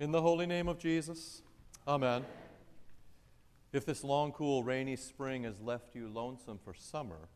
In the holy name of Jesus, amen. If this long, cool, rainy spring has left you lonesome for summer,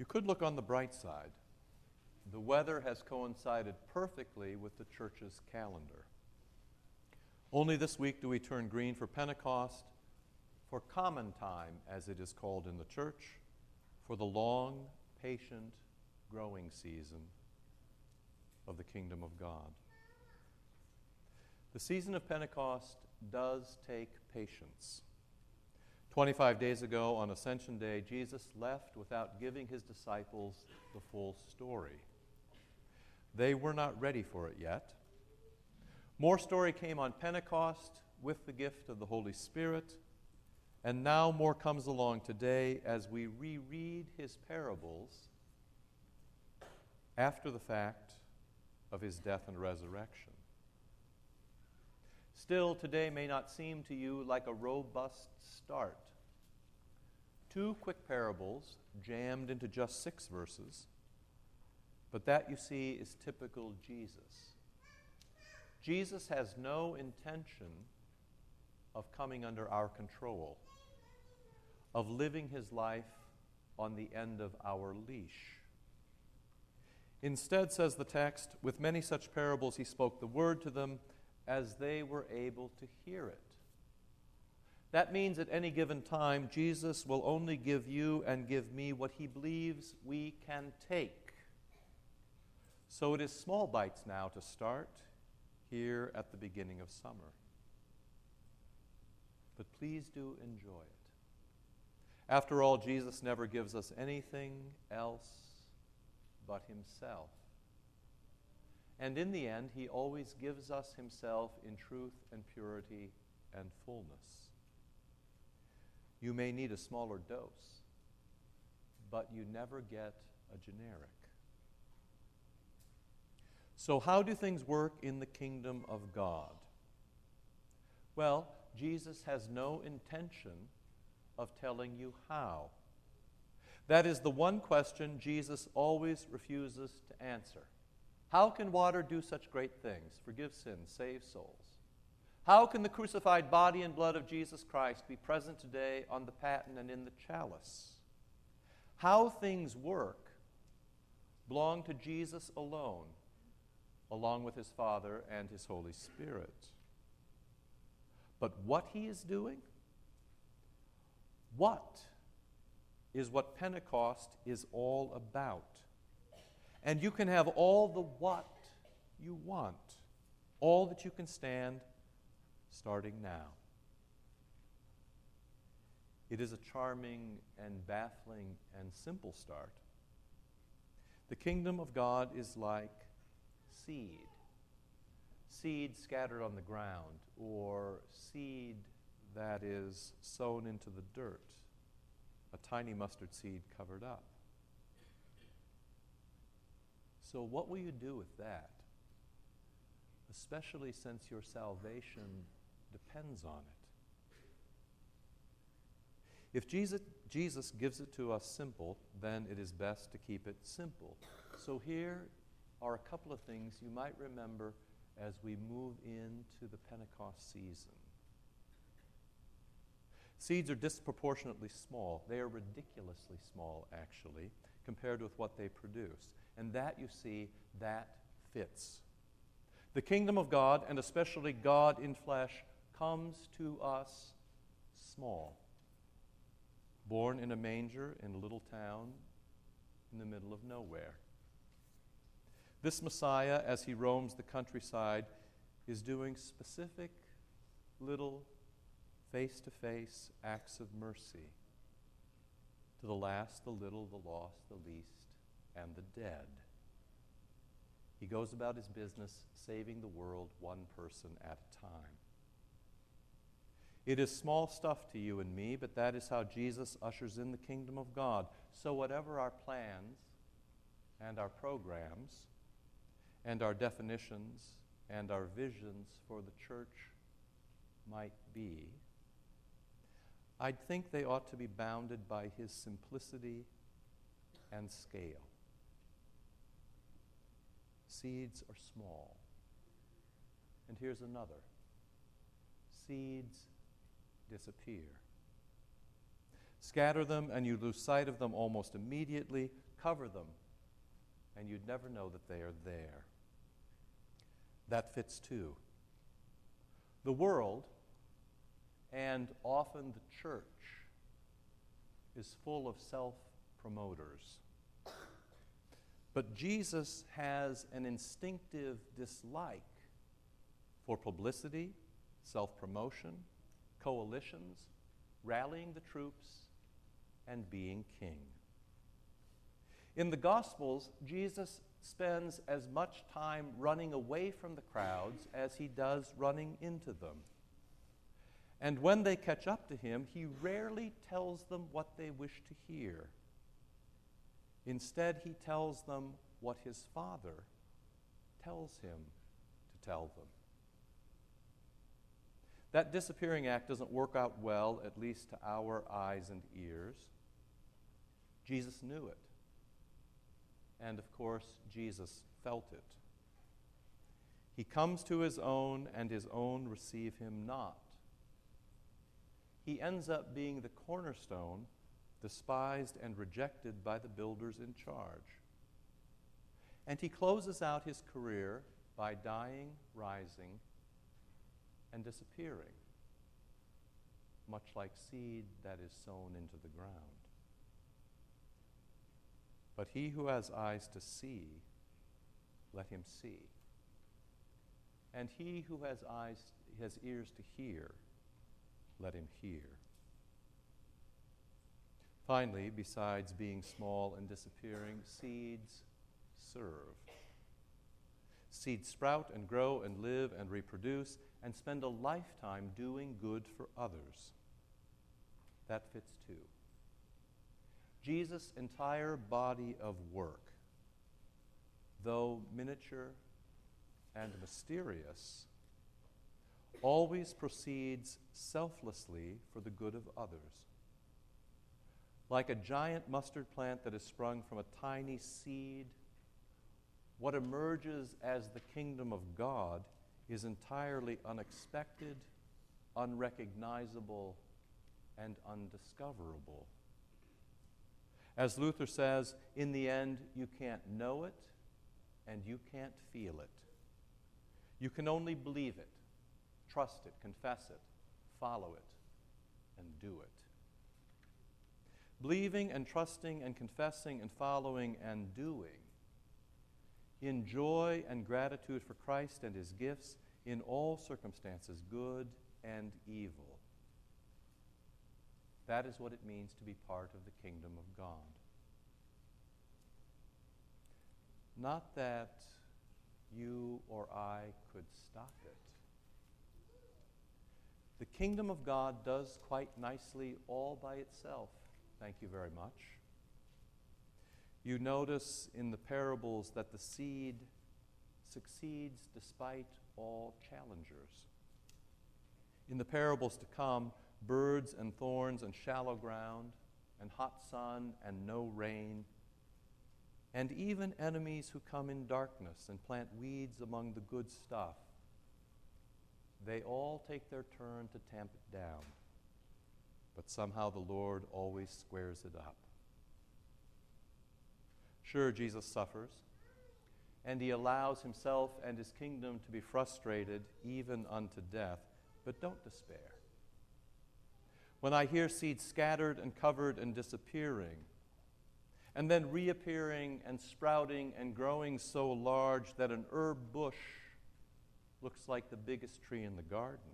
you could look on the bright side. The weather has coincided perfectly with the church's calendar. Only this week do we turn green for Pentecost, for common time, as it is called in the church, for the long, patient, growing season of the kingdom of God. The season of Pentecost does take patience. 25 days ago, on Ascension Day, Jesus left without giving his disciples the full story. They were not ready for it yet. More story came on Pentecost with the gift of the Holy Spirit, and now more comes along today as we reread his parables after the fact of his death and resurrection. Still, today may not seem to you like a robust start. Two quick parables jammed into just 6 verses, but that, you see, is typical Jesus. Jesus has no intention of coming under our control, of living his life on the end of our leash. Instead, says the text, with many such parables he spoke the word to them as they were able to hear it. That means at any given time, Jesus will only give you and give me what he believes we can take. So it is small bites now to start, here at the beginning of summer. But please do enjoy it. After all, Jesus never gives us anything else but himself. And in the end, he always gives us himself in truth and purity and fullness. You may need a smaller dose, but you never get a generic. So how do things work in the kingdom of God? Well, Jesus has no intention of telling you how. That is the one question Jesus always refuses to answer. How can water do such great things? Forgive sins, save souls. How can the crucified body and blood of Jesus Christ be present today on the paten and in the chalice? How things work belong to Jesus alone, along with his Father and his Holy Spirit. But what he is doing? What is what Pentecost is all about? And you can have all the what you want, all that you can stand, starting now. It is a charming and baffling and simple start. The kingdom of God is like seed scattered on the ground, or seed that is sown into the dirt, a tiny mustard seed covered up. So what will you do with that, especially since your salvation depends on it? If Jesus gives it to us simple, then it is best to keep it simple. So here are a couple of things you might remember as we move into the Pentecost season. Seeds are disproportionately small. They are ridiculously small, actually, compared with what they produce. And that, you see, that fits. The kingdom of God, and especially God in flesh, comes to us small. Born in a manger in a little town in the middle of nowhere. This Messiah, as he roams the countryside, is doing specific little face-to-face acts of mercy to the last, the little, the lost, the least, and the dead. He goes about his business saving the world one person at a time. It is small stuff to you and me, but that is how Jesus ushers in the kingdom of God. So whatever our plans and our programs and our definitions and our visions for the church might be, I'd think they ought to be bounded by his simplicity and scale. Seeds are small. And here's another. Seeds disappear. Scatter them and you lose sight of them almost immediately. Cover them and you'd never know that they are there. That fits too. The world, and often the church, is full of self-promoters. But Jesus has an instinctive dislike for publicity, self-promotion, coalitions, rallying the troops, and being king. In the Gospels, Jesus spends as much time running away from the crowds as he does running into them. And when they catch up to him, he rarely tells them what they wish to hear. Instead, he tells them what his Father tells him to tell them. That disappearing act doesn't work out well, at least to our eyes and ears. Jesus knew it. And of course, Jesus felt it. He comes to his own, and his own receive him not. He ends up being the cornerstone, despised and rejected by the builders in charge. And he closes out his career by dying, rising, and disappearing, much like seed that is sown into the ground. But he who has eyes to see, let him see. And he who has ears to hear, let him hear. Finally, besides being small and disappearing, seeds serve. Seeds sprout and grow and live and reproduce and spend a lifetime doing good for others. That fits too. Jesus' entire body of work, though miniature and mysterious, always proceeds selflessly for the good of others. Like a giant mustard plant that is sprung from a tiny seed, what emerges as the kingdom of God is entirely unexpected, unrecognizable, and undiscoverable. As Luther says, in the end, you can't know it and you can't feel it. You can only believe it, trust it, confess it, follow it, and do it. Believing and trusting and confessing and following and doing, in joy and gratitude for Christ and his gifts, in all circumstances, good and evil. That is what it means to be part of the kingdom of God. Not that you or I could stop it. The kingdom of God does quite nicely all by itself. Thank you very much. You notice in the parables that the seed succeeds despite all challengers. In the parables to come, birds and thorns and shallow ground and hot sun and no rain, and even enemies who come in darkness and plant weeds among the good stuff, they all take their turn to tamp it down, but somehow the Lord always squares it up. Sure, Jesus suffers, and he allows himself and his kingdom to be frustrated even unto death, but don't despair. When I hear seeds scattered and covered and disappearing, and then reappearing and sprouting and growing so large that an herb bush looks like the biggest tree in the garden,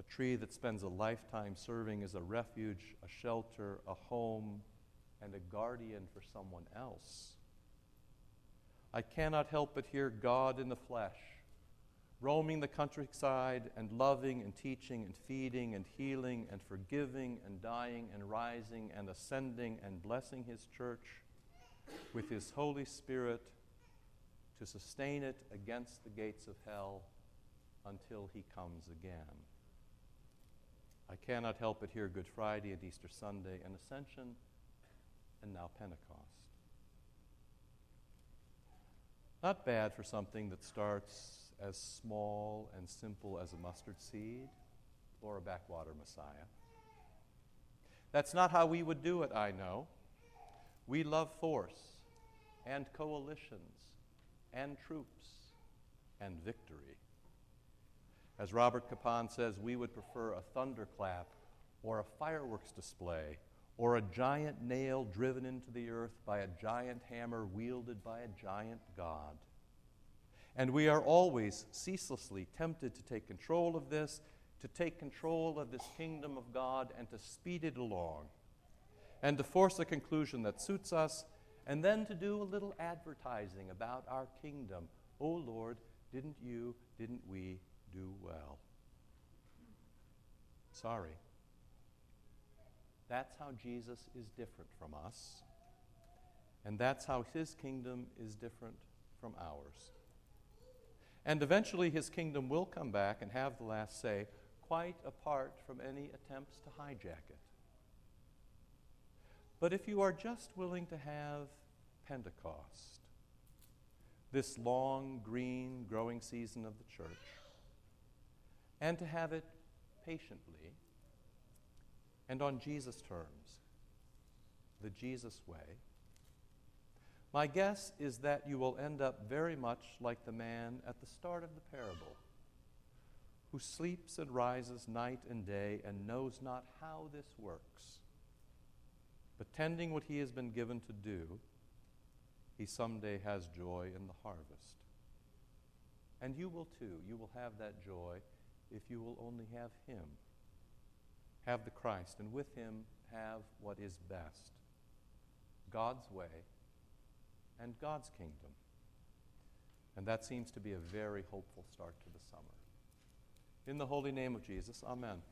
a tree that spends a lifetime serving as a refuge, a shelter, a home, and a guardian for someone else, I cannot help but hear God in the flesh, roaming the countryside and loving and teaching and feeding and healing and forgiving and dying and rising and ascending and blessing his church with his Holy Spirit to sustain it against the gates of hell until he comes again. I cannot help but hear Good Friday and Easter Sunday and Ascension and now Pentecost. Not bad for something that starts as small and simple as a mustard seed or a backwater Messiah. That's not how we would do it, I know. We love force and coalitions and troops and victory. As Robert Capon says, we would prefer a thunderclap or a fireworks display or a giant nail driven into the earth by a giant hammer wielded by a giant God. And we are always ceaselessly tempted to take control of this, to take control of this kingdom of God and to speed it along, and to force a conclusion that suits us, and then to do a little advertising about our kingdom. Oh Lord, didn't we do well? Sorry. That's how Jesus is different from us, and that's how his kingdom is different from ours. And eventually his kingdom will come back and have the last say, quite apart from any attempts to hijack it. But if you are just willing to have Pentecost, this long, green, growing season of the church, and to have it patiently and on Jesus' terms, the Jesus way, my guess is that you will end up very much like the man at the start of the parable, who sleeps and rises night and day and knows not how this works. But tending what he has been given to do, he someday has joy in the harvest. And you will too. You will have that joy if you will only have him. Have the Christ, and with him have what is best. God's way and God's kingdom. And that seems to be a very hopeful start to the summer. In the holy name of Jesus, amen.